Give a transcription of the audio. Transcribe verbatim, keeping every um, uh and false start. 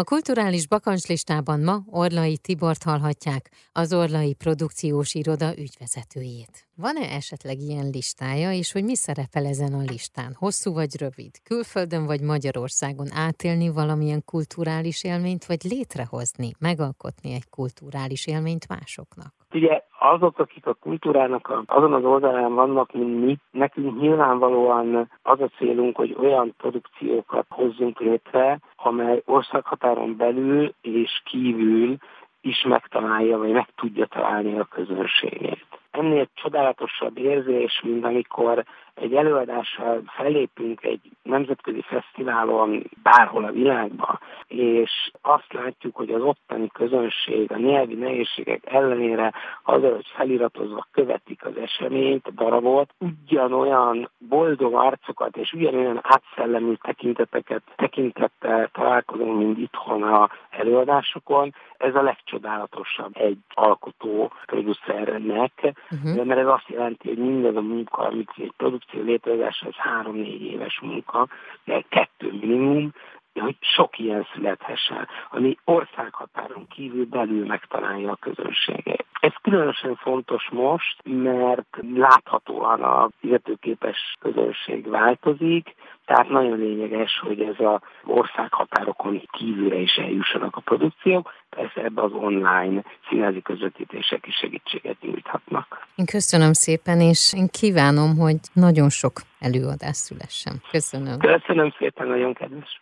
A kulturális bakancslistában ma Orlai Tibort hallhatják, az Orlai Produkciós Iroda ügyvezetőjét. Van-e esetleg ilyen listája, és hogy mi szerepel ezen a listán? Hosszú vagy rövid? Külföldön vagy Magyarországon átélni valamilyen kulturális élményt, vagy létrehozni, megalkotni egy kulturális élményt másoknak? Ugye azok, akik a kultúrának azon az oldalán vannak, mint mi, nekünk nyilvánvalóan az a célunk, hogy olyan produkciókat hozzunk létre, amely országhatáron belül és kívül is megtalálja, vagy meg tudja találni a közönségét. Ennél csodálatosabb érzés, mint amikor egy előadással fellépünk egy nemzetközi fesztiválon bárhol a világban, és azt látjuk, hogy az ottani közönség a nyelvi nehézségek ellenére azzal, hogy feliratozva követik az eseményt, a darabot, ugyanolyan boldog arcokat és ugyanolyan átszellemű tekinteteket tekintettel találkozunk, mint itthon a előadásokon. Ez a legcsodálatosabb egy alkotó producernek, uh-huh. mert ez azt jelenti, hogy minden a munka, amit egy produkció létrehozása, ez három-négy éves munka, de kettő minimum, hogy sok ilyen születhessen, ami országhatáron kívül belül megtalálja a közönségét. Ez különösen fontos most, mert láthatóan a fizetőképes közönség változik, tehát nagyon lényeges, hogy ez az országhatárokon kívülre is eljussanak a produkciók, persze ebbe az online színházi közvetítések is segítséget nyújthatnak. Én köszönöm szépen, és én kívánom, hogy nagyon sok előadás szülessen. Köszönöm. Köszönöm szépen, nagyon kedves.